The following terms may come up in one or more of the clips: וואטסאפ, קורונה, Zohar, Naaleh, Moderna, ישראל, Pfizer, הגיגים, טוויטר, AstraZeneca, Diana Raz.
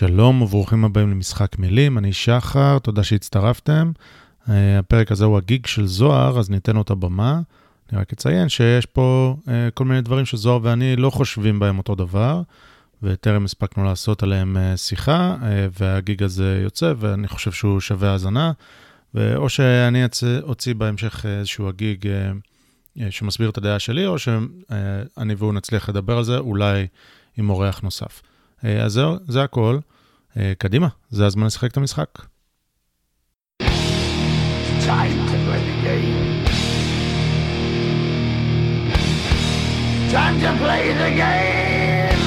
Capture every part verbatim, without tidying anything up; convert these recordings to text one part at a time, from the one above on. שלום וברוכים הבאים למשחק מילים, אני שחר, תודה שהצטרפתם. הפרק הזה הוא הגיג של זוהר, אז ניתן אותה במה. אני רק אציין שיש פה כל מיני דברים שזוהר ואני לא חושבים בהם אותו דבר, וטרם הספקנו לעשות עליהם שיחה, והגיג הזה יוצא, ואני חושב שהוא שווה הזנה, או שאני אוציא בהמשך איזשהו הגיג שמסביר את הדעה שלי, או שאני והוא נצליח לדבר על זה, אולי עם אורח נוסף. אז זהו, זה הכל. קדימה, זה הזמן לשחק את המשחק. Time to play the game. Time to play the game.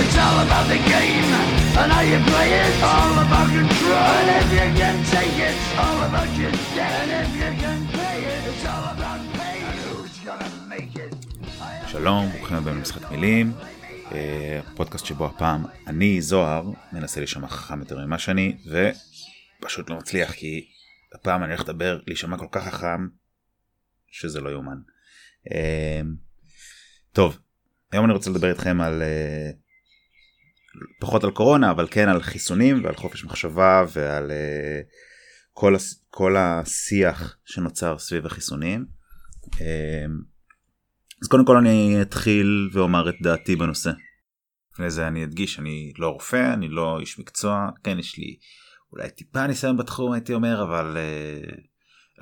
It's all about the game, and how you play it. All about control, and if you can take it, it's all about your debt, and if you can pay it, it's all about pay. And who's gonna make it? שלום, ברוכים הבאים למשחק מילים, פודקאסט שבו הפעם אני, זוהר, מנסה להישמע חכם יותר ממה שאני, ופשוט לא מצליח, כי הפעם אני הולך לדבר להישמע כל כך חכם, שזה לא יאומן. טוב, היום אני רוצה לדבר איתכם על, פחות על קורונה, אבל כן על חיסונים ועל חופש מחשבה ועל כל, כל השיח שנוצר סביב החיסונים. אז קודם כל אני אתחיל ואומר את דעתי בנושא. לפני זה אני אדגיש, אני לא רופא, אני לא איש מקצוע, כן יש לי אולי טיפה ניסיון בתחום, הייתי אומר, אבל אה,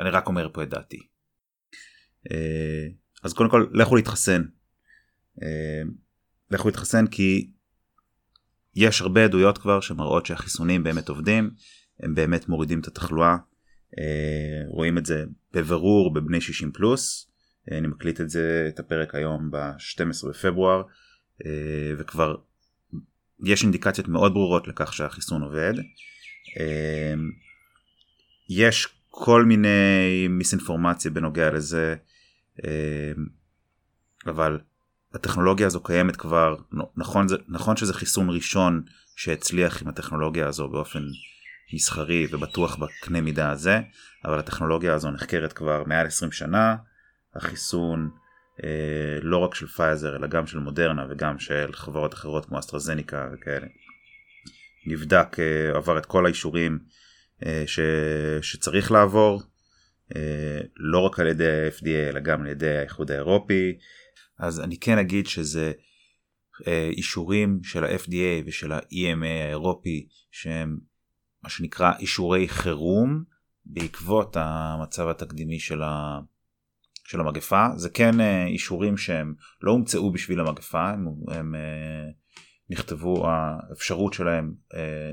אני רק אומר פה את דעתי. אה, אז קודם כל, לכו להתחסן. אה, לכו להתחסן כי יש הרבה עדויות כבר שמראות שהחיסונים באמת עובדים, הם באמת מורידים את התחלואה, אה, רואים את זה בבירור בבני שישים פלוס, אני מקליט את זה, את הפרק היום ב-שנים עשר בפברואר, וכבר יש אינדיקציות מאוד ברורות לכך שהחיסון עובד. יש כל מיני מיסאינפורמציה בנוגע לזה, אבל הטכנולוגיה הזו קיימת כבר, נכון, נכון שזה חיסון ראשון שהצליח עם הטכנולוגיה הזו באופן מסחרי ובטוח בקנה מידה הזה, אבל הטכנולוגיה הזו נחקרת כבר מעל עשרים שנה, החיסון אה, לא רק של פייזר אלא גם של מודרנה וגם של חברות אחרות כמו אסטרזניקה וכאלה. נבדק, אה, עבר את כל האישורים אה, ש, שצריך לעבור, אה, לא רק על ידי ה-אף די איי אלא גם על ידי האיחוד האירופי. אז אני כן אגיד שזה אה, אישורים של ה-אף די איי ושל ה-אי אם איי האירופי שהם מה שנקרא אישורי חירום בעקבות המצב התקדימי של ה... של המגפה. זה כן אישורים שהם לא הומצאו בשביל המגפה, הם, הם נכתבו, האפשרות שלהם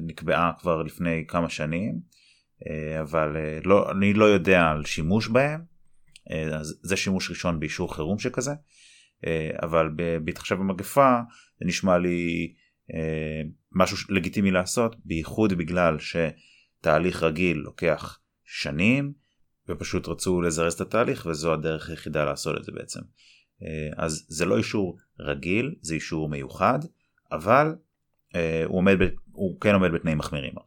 נקבעה כבר לפני כמה שנים, אבל לא, אני לא יודע על שימוש בהם, אז זה שימוש ראשון באישור חירום שכזה, אבל בהתחשב במגפה זה נשמע לי משהו לגיטימי לעשות, בייחוד בגלל שתהליך רגיל לוקח שנים, ופשוט רצו לזרז את התהליך, וזו הדרך היחידה לעשות את זה בעצם. אז זה לא אישור רגיל, זה אישור מיוחד, אבל הוא, עומד, הוא כן עומד בתנאים מחמירים מאוד.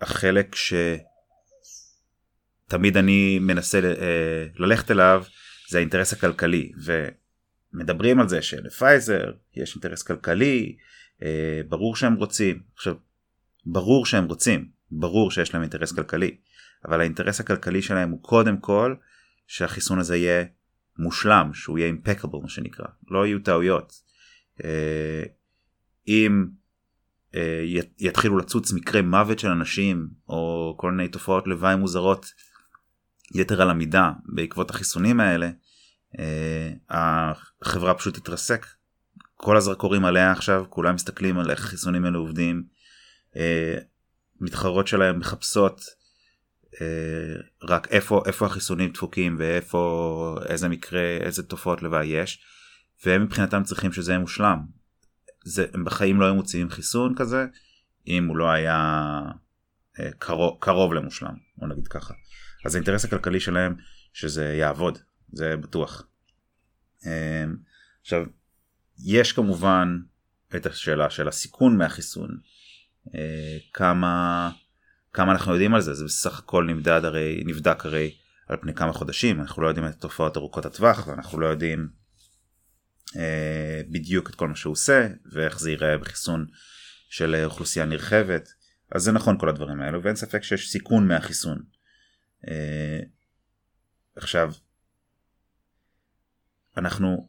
והחלק שתמיד אני מנסה ללכת אליו, זה האינטרס הכלכלי, ומדברים על זה שלפייזר יש אינטרס כלכלי, ברור שהם רוצים, עכשיו, ברור שהם רוצים, ברור שיש להם אינטרס כלכלי, אבל האינטרס הכלכלי שלהם הוא קודם כל שהחיסון הזה יהיה מושלם, שהוא יהיה impeccable מה שנקרא, לא יהיו טעויות. אם יתחילו לצוץ מקרי מוות של אנשים או כל מיני תופעות לוואי מוזרות יתר על המידה בעקבות החיסונים האלה, החברה פשוט תתרסק, כל הזרקורים עליה עכשיו, כולם מסתכלים על איך החיסונים האלה עובדים, מתחרות שלהם מחפשות אה, רק איפה, איפה החיסונים דפוקים ואיפה, איזה מקרה, איזה תופעות לוואי יש, והם מבחינתם צריכים שזה יהיה מושלם. זה, הם בחיים לא היו מוציאים חיסון כזה, אם הוא לא היה אה, קרוב, קרוב למושלם, או נגיד ככה. אז האינטרס הכלכלי שלהם שזה יעבוד, זה בטוח. אה, עכשיו, יש כמובן את השאלה של הסיכון מהחיסון, כמה, כמה אנחנו יודעים על זה. זה בסך הכל נבדק הרי, נבדק הרי על פני כמה חודשים. אנחנו לא יודעים את התופעות ארוכות הטווח, ואנחנו לא יודעים בדיוק את כל מה שהוא עושה, ואיך זה ייראה בחיסון של אוכלוסייה נרחבת. אז זה נכון כל הדברים האלו, ואין ספק שיש סיכון מהחיסון. עכשיו, אנחנו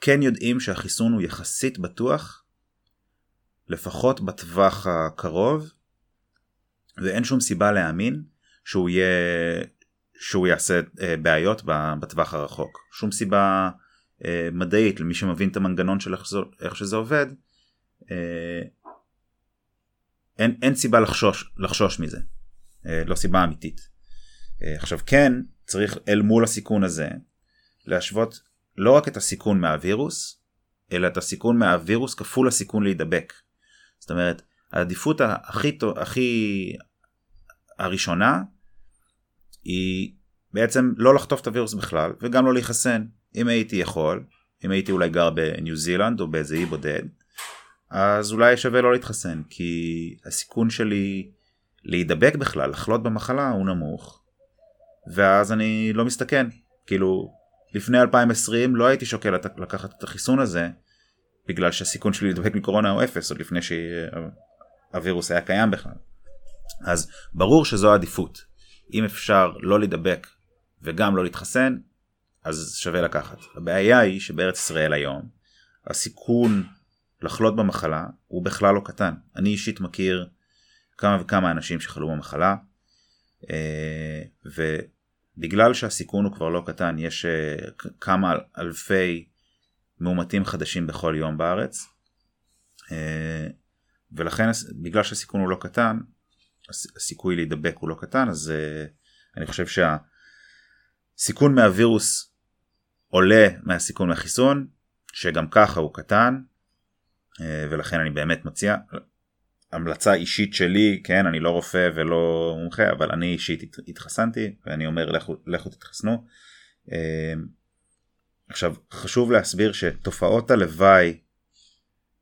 כן יודעים שהחיסון הוא יחסית בטוח, לפחות בטווח הקרוב, ואין שום סיבה להאמין שהוא יהיה, שהוא יעשה בעיות בטווח הרחוק. שום סיבה מדעית, למי שמבין את המנגנון של איך שזה עובד, אין, אין סיבה לחשוש, לחשוש מזה. לא סיבה אמיתית. עכשיו כן, צריך אל מול הסיכון הזה, להשוות לא רק את הסיכון מהווירוס, אלא את הסיכון מהווירוס כפול הסיכון להידבק. זאת אומרת, העדיפות הכי, הכי הראשונה, היא בעצם לא לחטוף את הווירוס בכלל, וגם לא להיחסן. אם הייתי יכול, אם הייתי אולי גר בניו זילנד, או באיזה אי בודד, אז אולי שווה לא להתחסן, כי הסיכון שלי להידבק בכלל, לחלות במחלה, הוא נמוך, ואז אני לא מסתכן. כאילו, לפני אלפיים ועשרים לא הייתי שוקל לקחת את החיסון הזה, בגלל שהסיכון שלי להידבק מקורונה הוא אפס, עוד לפני שהווירוס היה קיים בכלל. אז ברור שזו העדיפות. אם אפשר לא להידבק וגם לא להתחסן, אז שווה לקחת. הבעיה היא שבארץ ישראל היום, הסיכון לחלות במחלה הוא בכלל לא קטן. אני אישית מכיר כמה וכמה אנשים שחלו במחלה, ובגלל שהסיכון הוא כבר לא קטן, יש כמה אלפי מאומתים חדשים בכל יום בארץ, ולכן בגלל שהסיכון הוא לא קטן, הסיכוי להידבק הוא לא קטן, אז אני חושב שהסיכון מהווירוס עולה מהסיכון מהחיסון, שגם ככה הוא קטן, ולכן אני באמת מציע, המלצה אישית שלי, כן, אני לא רופא ולא מומחה, אבל אני אישית התחסנתי, ואני אומר, לכו, לכו תתחסנו. עכשיו, חשוב להסביר שתופעות הלוואי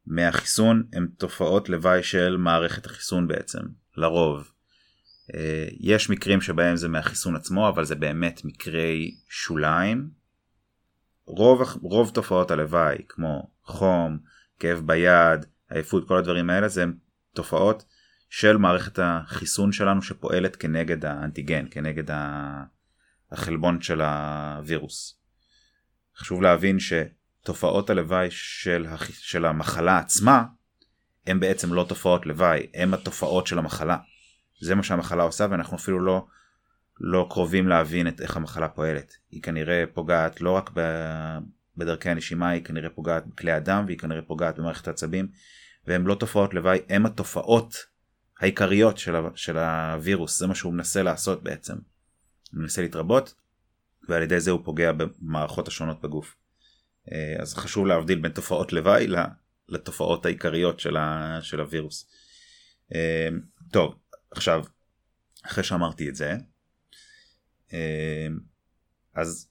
מהחיסון, הן תופעות לוואי של מערכת החיסון בעצם, לרוב. יש מקרים שבהם זה מהחיסון עצמו, אבל זה באמת מקרי שוליים. רוב, רוב תופעות הלוואי, כמו חום, כאב ביד, העייפות, כל הדברים האלה, זה תופעות של מערכת החיסון שלנו שפועלת כנגד האנטיגן, כנגד החלבון של הווירוס. חשוב להבין שתופעות הלוואי של, של המחלה עצמה, הן בעצם לא תופעות לוואי, הן התופעות של המחלה. זה מה שהמחלה עושה, ואנחנו אפילו לא, לא קרובים להבין את איך המחלה פועלת. היא כנראה פוגעת לא רק ב... בדרכי הנשימה, היא כנראה פוגעת בכלי הדם, והיא כנראה פוגעת במערכת העצבים, והן לא תופעות לוואי, הן התופעות העיקריות של, ה- של הווירוס, זה מה שהוא מנסה לעשות בעצם. הוא מנסה להתרבות, ועל ידי זה הוא פוגע במערכות השונות בגוף. אז חשוב להבדיל בין תופעות לוואי לתופעות העיקריות של, ה- של הווירוס. טוב, עכשיו, אחרי שאמרתי את זה, אז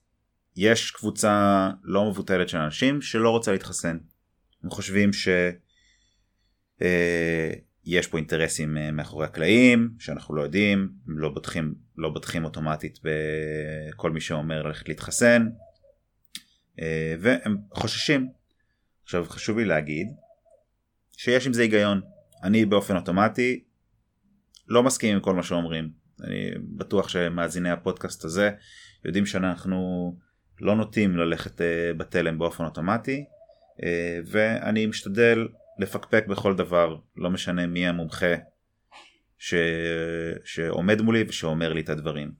יש קבוצה לא מבוטלת של אנשים שלא רוצה להתחסן. הם חושבים ש אה, יש פה אינטרסים אה, מאחורי הקלעים, שאנחנו לא יודעים, הם לא בטחים, לא בטחים אוטומטית בכל מי שאומר ללכת להתחסן, אה, והם חוששים. עכשיו חשוב לי להגיד שיש עם זה היגיון. אני באופן אוטומטי לא מסכים עם כל מה שאומרים. אני בטוח שמאזיני הפודקאסט הזה יודעים שאנחנו לא נוטים ללכת בתלם באופן אוטומטי, ואני משתדל לפקפק בכל דבר, לא משנה מי המומחה ש... שעומד מולי ושאומר לי את הדברים.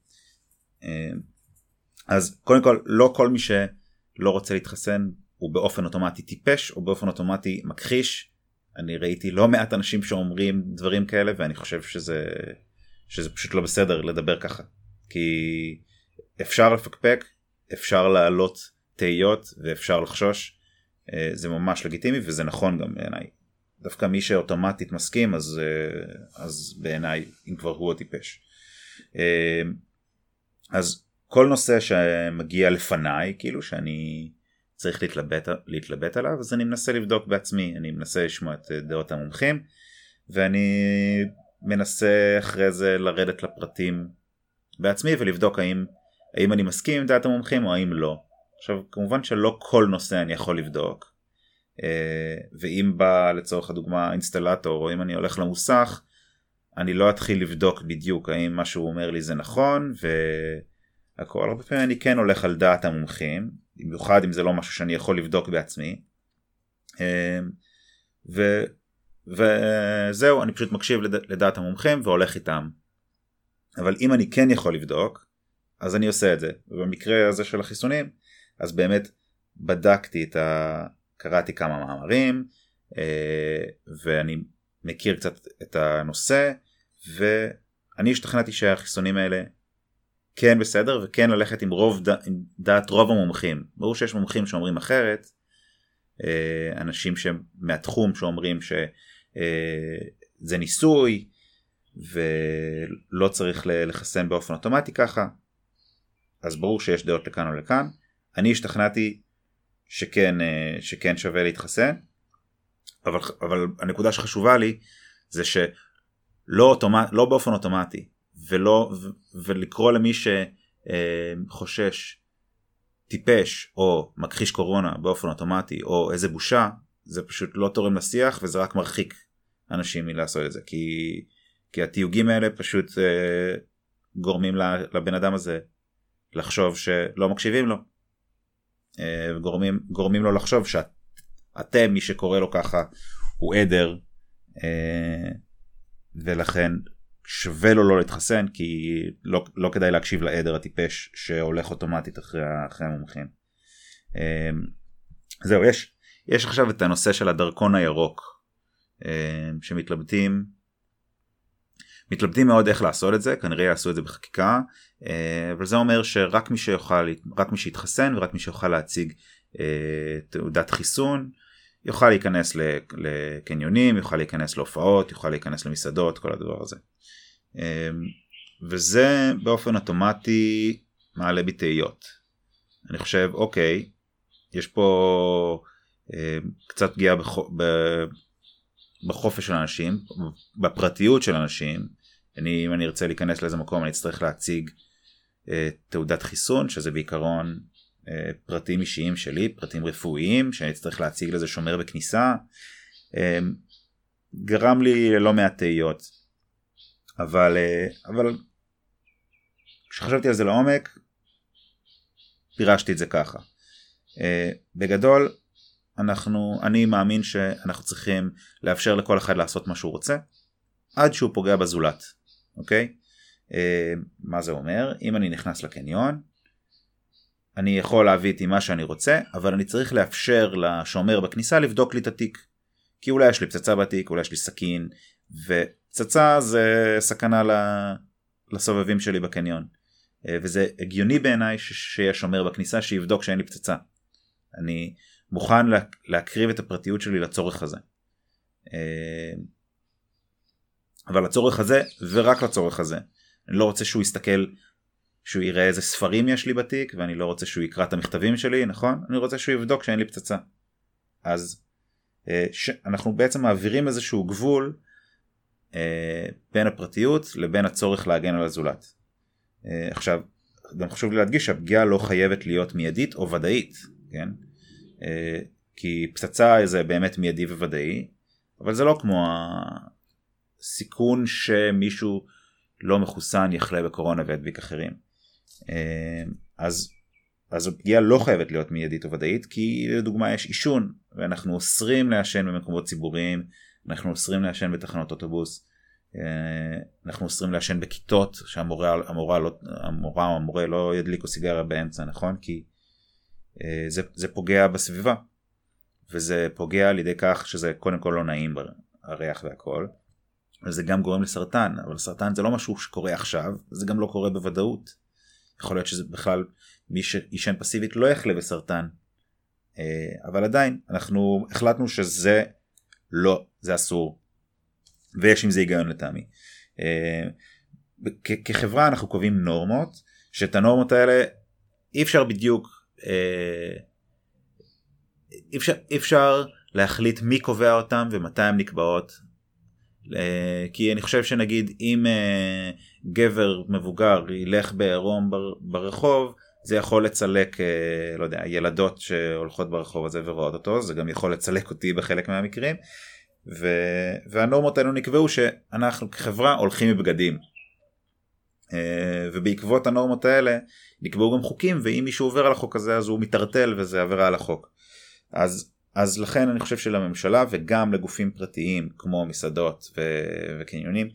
אז קודם כל, לא כל מי שלא רוצה להתחסן הוא באופן אוטומטי טיפש, או באופן אוטומטי מכחיש. אני ראיתי לא מעט אנשים שאומרים דברים כאלה, ואני חושב שזה, שזה פשוט לא בסדר לדבר ככה. כי אפשר לפקפק, אפשר לעלות תהיות ואפשר לחשוש, זה ממש לגיטימי וזה נכון גם בעיניי. דווקא מי שאוטומטית מסכים, אז, אז בעיניי, אם כבר הוא הטיפש. אז כל נושא שמגיע לפניי, כאילו שאני צריך להתלבט, להתלבט עליו, אז אני מנסה לבדוק בעצמי, אני מנסה לשמוע את דעות המומחים, ואני מנסה אחרי זה לרדת לפרטים בעצמי ולבדוק האם, האם אני מסכים עם דעת המומחים או האם לא. עכשיו, כמובן שלא כל נושא אני יכול לבדוק. ואם בא לצורך הדוגמה אינסטלטור, או אם אני הולך למוסך, אני לא אתחיל לבדוק בדיוק האם מה שהוא אומר לי זה נכון, והכל. הרבה פעמים אני כן הולך על דעת המומחים, במיוחד אם זה לא משהו שאני יכול לבדוק בעצמי. ו... וזהו, אני פשוט מקשיב לדעת המומחים והולך איתם. אבל אם אני כן יכול לבדוק, אז אני עושה את זה. ובמקרה הזה של החיסונים, אז באמת בדקתי את ה... קראתי כמה מאמרים, ואני מכיר קצת את הנושא, ואני השתכנעתי שהחיסונים האלה כן בסדר, וכן ללכת עם רוב, עם דעת רוב המומחים. ברור שיש מומחים שאומרים אחרת, אנשים מהתחום שאומרים שזה ניסוי, ולא צריך לחסן באופן אוטומטי ככה, אז ברור שיש דעות לכאן או לכאן. אני השתכנעתי שכן, שכן שווה להתחסן, אבל, אבל הנקודה שחשובה לי זה שלא אוטומט, לא באופן אוטומטי, ולא, ו, ולקרוא למי שחושש טיפש או מכחיש קורונה באופן אוטומטי, או איזה בושה, זה פשוט לא תורם לשיח, וזה רק מרחיק אנשים מלעשות את זה, כי, כי התיוגים האלה פשוט גורמים לבן אדם הזה לחשוב שלא מקשיבים לו. גורמים, גורמים לו לחשוב שאתם, מי שקורא לו ככה, הוא עדר, ולכן שווה לו לא להתחסן, כי לא, לא כדאי להקשיב לעדר הטיפש שהולך אוטומטית אחרי, אחרי המומחים. זהו, יש, יש עכשיו את הנושא של הדרכון הירוק, שמתלבטים, מתלבטים מאוד איך לעשות את זה, כנראה יעשו את זה בחקיקה, אבל זה אומר שרק מי שיוכל, רק מי שיתחסן ורק מי שיוכל להציג תעודת חיסון, יוכל להיכנס לקניונים, יוכל להיכנס להופעות, יוכל להיכנס למסעדות, כל הדבר הזה. וזה באופן אוטומטי מעלה בי תהיות. אני חושב, אוקיי, יש פה קצת פגיעה בחופש של אנשים, בפרטיות של אנשים. אני, אם אני ארצה להיכנס לאיזה מקום, אני אצטרך להציג אה, תעודת חיסון, שזה בעיקרון אה, פרטים אישיים שלי, פרטים רפואיים, שאני אצטרך להציג לזה שומר בכניסה. אה, גרם לי לא מעט תהיות. אבל, אה, אבל כשחשבתי על זה לעומק, פירשתי את זה ככה. אה, בגדול, אנחנו, אני מאמין שאנחנו צריכים לאפשר לכל אחד לעשות מה שהוא רוצה, עד שהוא פוגע בזולת, אוקיי? אה, מה זה אומר? אם אני נכנס לקניון, אני יכול להביא איתי מה שאני רוצה, אבל אני צריך לאפשר לשומר בכניסה לבדוק לי את התיק, כי אולי יש לי פצצה בתיק, אולי יש לי סכין, ופצצה זה סכנה לסובבים שלי בקניון, אה, וזה הגיוני בעיניי שיש שומר בכניסה שיבדוק שאין לי פצצה. אני מוכן לה, להקריב את הפרטיות שלי לצורך הזה. אה... אבל לצורך הזה, ורק לצורך הזה. אני לא רוצה שהוא יסתכל, שהוא יראה איזה ספרים יש לי בתיק, ואני לא רוצה שהוא יקרא את המכתבים שלי, נכון? אני רוצה שהוא יבדוק שאין לי פצצה. אז ש... אנחנו בעצם מעבירים איזשהו גבול אה, בין הפרטיות לבין הצורך להגן על הזולת. אה, עכשיו, גם חשוב לי להדגיש שהפגיעה לא חייבת להיות מיידית או ודאית, כן? אה, כי פצצה זה באמת מיידי וודאי, אבל זה לא כמו ה... סיכון שמישהו לא מחוסן יחלה בקורונה וידביק אחרים. אז, אז הפגיעה לא חייבת להיות מיידית או ודאית, כי לדוגמה יש עישון, ואנחנו אוסרים לעשן במקומות ציבוריים, אנחנו אוסרים לעשן בתחנות אוטובוס, אנחנו אוסרים לעשן בכיתות, שהמורה, המורה לא, המורה, המורה לא ידליקו סיגריה באמצע, נכון? כי זה, זה פוגע בסביבה, וזה פוגע לידי כך שזה קודם כל לא נעים בריח והכל. זה גם גורם לסרטן, אבל סרטן זה לא משהו שקורה עכשיו, זה גם לא קורה בוודאות. יכול להיות שזה בכלל, מי שישן פסיבית לא יחלה בסרטן. אבל עדיין, אנחנו החלטנו שזה לא, זה אסור. ויש עם זה היגיון לטעמי. כחברה אנחנו קובעים נורמות, שאת הנורמות האלה אי אפשר בדיוק, אי אפשר, אי אפשר להחליט מי קובע אותם ומתי הן נקבעות. כי אני חושב שנגיד אם גבר מבוגר ילך בעירום ברחוב, זה יכול לצלק, לא יודע, ילדות שהולכות ברחוב הזה ורואות אותו, זה גם יכול לצלק אותי בחלק מהמקרים, והנורמות האלו נקבעו שאנחנו כחברה הולכים מבגדים. ובעקבות הנורמות האלה נקבעו גם חוקים, ואם מישהו עובר על החוק הזה אז הוא מתרטל וזה עבירה על החוק. אז, אז לכן אני חושב שלממשלה וגם לגופים פרטיים כמו מסעדות וקניונים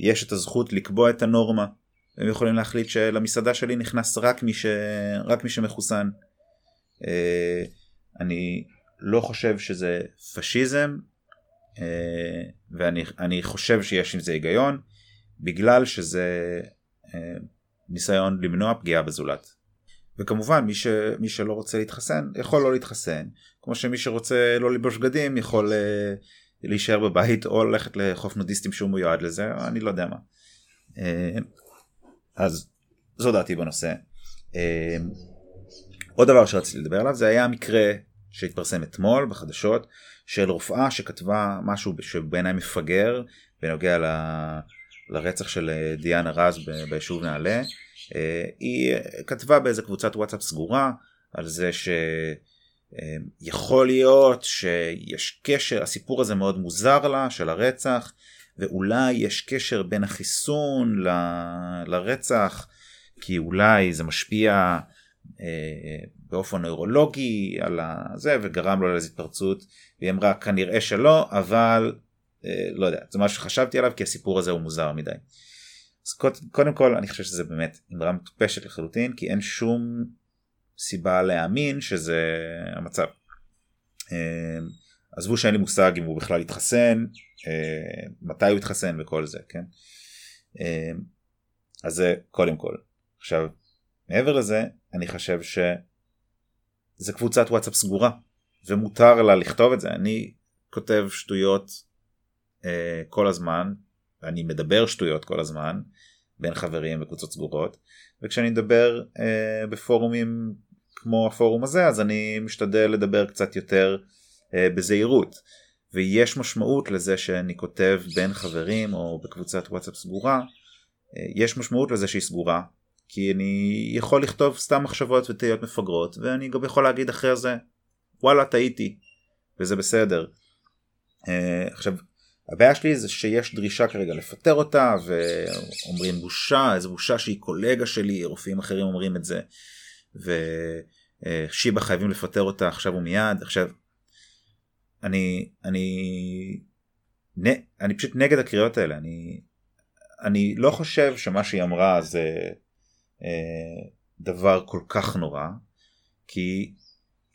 יש את הזכות לקבוע את הנורמה. הם יכולים להחליט שלמסעדה שלי נכנס רק מי ש... רק מי שמחוסן. אני לא חושב שזה פשיזם, ואני אני חושב שיש עם זה היגיון, בגלל שזה ניסיון למנוע פגיעה בזולת. וכמובן, מי ש... מי שלא רוצה להתחסן, יכול לא להתחסן. כמו שמי שרוצה לא לבוש בגדים, יכול להישאר בבית, או ללכת לחוף נודיסטים שהוא מיועד לזה, אני לא יודע מה. אז זו דעתי בנושא. עוד דבר שרציתי לדבר עליו, זה היה המקרה שהתפרסם אתמול בחדשות, של רופאה שכתבה משהו שבעיניי מפגר, בנוגע ל... לרצח של דיאנה רז ביישוב נעלה. היא כתבה באיזה קבוצת וואטסאפ סגורה, על זה שיכול להיות שיש קשר, הסיפור הזה מאוד מוזר לה, של הרצח, ואולי יש קשר בין החיסון ל... לרצח, כי אולי זה משפיע אה, באופן נוירולוגי על זה, וגרם לו לאיזו התפרצות, והיא אמרה כנראה שלא, אבל אה, לא יודע, זה מה שחשבתי עליו, כי הסיפור הזה הוא מוזר מדי. אז קודם כל אני חושב שזה באמת אמרה מטופשת לחלוטין, כי אין שום סיבה להאמין שזה המצב. אה, עזבו שאין לי מושג אם הוא בכלל התחסן, Uh, מתי הוא התחסן וכל זה, כן? Uh, אז זה קודם כל. עכשיו, מעבר לזה, אני חושב שזה קבוצת וואטסאפ סגורה, ומותר לה לכתוב את זה. אני כותב שטויות uh, כל הזמן, אני מדבר שטויות כל הזמן, בין חברים וקבוצות סגורות, וכשאני מדבר uh, בפורומים כמו הפורום הזה, אז אני משתדל לדבר קצת יותר uh, בזהירות. ויש משמעות לזה שאני כותב בין חברים או בקבוצת וואטסאפ סגורה, יש משמעות לזה שהיא סגורה, כי אני יכול לכתוב סתם מחשבות ותהיות מפגרות, ואני גם יכול להגיד אחרי זה, וואלה טעיתי, וזה בסדר. עכשיו, הבעיה שלי זה שיש דרישה כרגע לפטר אותה, ואומרים בושה, איזו בושה שהיא קולגה שלי, רופאים אחרים אומרים את זה, ושיבה חייבים לפטר אותה עכשיו ומיד. עכשיו, אני, אני, אני פשוט נגד הקריאות האלה. אני, אני לא חושב שמה שהיא אמרה זה דבר כל כך נורא, כי,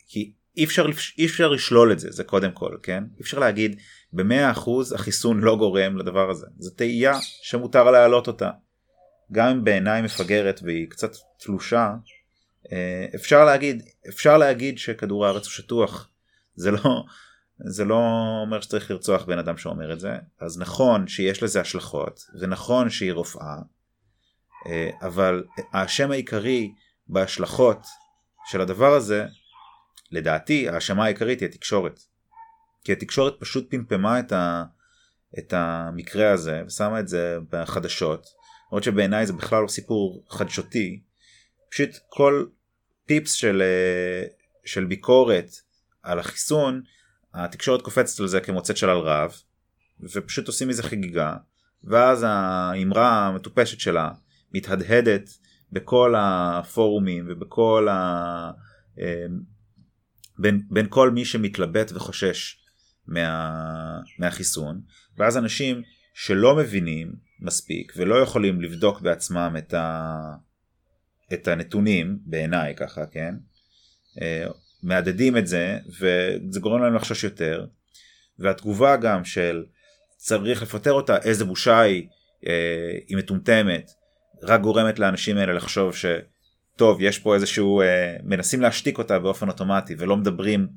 כי אי אפשר, אי אפשר לשלול את זה, זה קודם כל, כן? אי אפשר להגיד, ב-מאה אחוז החיסון לא גורם לדבר הזה. זו תאייה שמותר להעלות אותה. גם בעיניי מפגרת והיא קצת תלושה, אפשר להגיד, אפשר להגיד שכדור הארץ הוא שטוח. זה לא... זה לא אומר שצריך לרצוח בן אדם שאומר את זה. אז נכון שיש לזה השלכות, זה נכון שהיא רופאה, אבל האשם העיקרי בהשלכות של הדבר הזה, לדעתי האשמה העיקרית היא התקשורת. כי התקשורת פשוט פמפמה את, ה, את המקרה הזה, ושמה את זה בחדשות, עוד שבעיניי זה בכלל לא סיפור חדשותי, פשוט כל פיפס של, של ביקורת על החיסון, התקשורת קופצת על זה כמוצאת של על רב, ופשוט עושים מזה חגיגה, ואז האמרה המטופשת שלה מתהדהדת בכל הפורומים ובכל ה... בין, בין כל מי שמתלבט וחושש מה... מהחיסון, ואז אנשים שלא מבינים מספיק ולא יכולים לבדוק בעצמם את, ה... את הנתונים, בעיניי ככה, כן? מעדדים את זה, וזה גורם להם לחשוש יותר. והתגובה גם של צריך לפטר אותה, איזה בושה היא, אה, היא מטומטמת, רק גורמת לאנשים האלה לחשוב שטוב, יש פה איזשהו, אה, מנסים להשתיק אותה באופן אוטומטי, ולא מדברים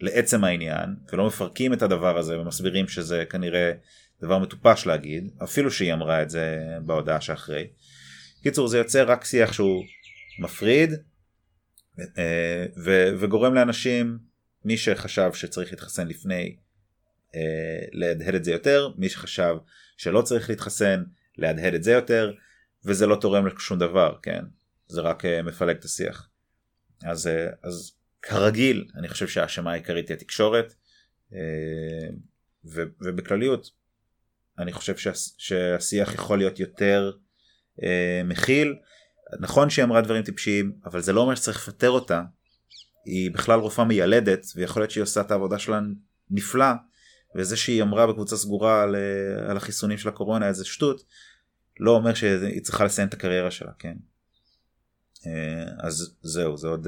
לעצם העניין, ולא מפרקים את הדבר הזה, ומסבירים שזה כנראה דבר מטופש להגיד, אפילו שהיא אמרה את זה בהודעה שאחרי. קיצור, זה יוצא רק שיח שהוא מפריד, ו- וגורם לאנשים, מי שחשב שצריך להתחסן לפני להדהד את זה יותר, מי שחשב שלא צריך להתחסן, להדהד את זה יותר, וזה לא תורם לשום דבר, כן? זה רק מפלג את השיח. אז, אז כרגיל, אני חושב שהאשמה העיקרית היא התקשורת, ו, ובכלליות, אני חושב שה, שהשיח יכול להיות יותר מכיל. נכון שהיא אמרה דברים טיפשיים, אבל זה לא אומר שצריך לפטר אותה, היא בכלל רופאה מיילדת, ויכול להיות שהיא עושה את העבודה שלה נפלא, וזה שהיא אמרה בקבוצה סגורה על, על החיסונים של הקורונה, איזה שטות, לא אומר שהיא צריכה לסיים את הקריירה שלה, כן? אז זהו, זה עוד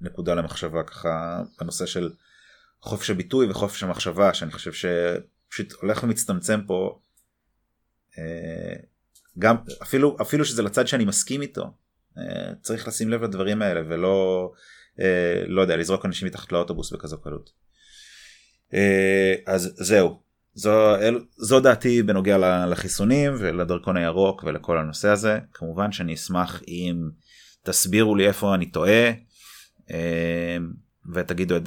נקודה למחשבה ככה, בנושא של חופש הביטוי וחופש המחשבה, שאני חושב שפשוט הולך ומצטמצם פה, גם, אפילו, אפילו שזה לצד שאני מסכים איתו, צריך לשים לב לדברים האלה, ולא, לא יודע, לזרוק אנשים מתחת לאוטובוס בכזו קלות. אז זהו, זו, זו דעתי בנוגע לחיסונים ולדרכון הירוק ולכל הנושא הזה. כמובן שאני אשמח אם תסבירו לי איפה אני טועה, ותגידו את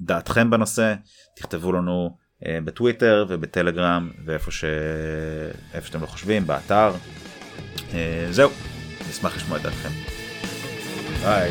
דעתכם בנושא, תכתבו לנו בטוויטר ובטלגרם ואיפה ש... איפה שאתם לא חושבים, באתר. זהו, נשמח לשמוע את דעתכם. ביי.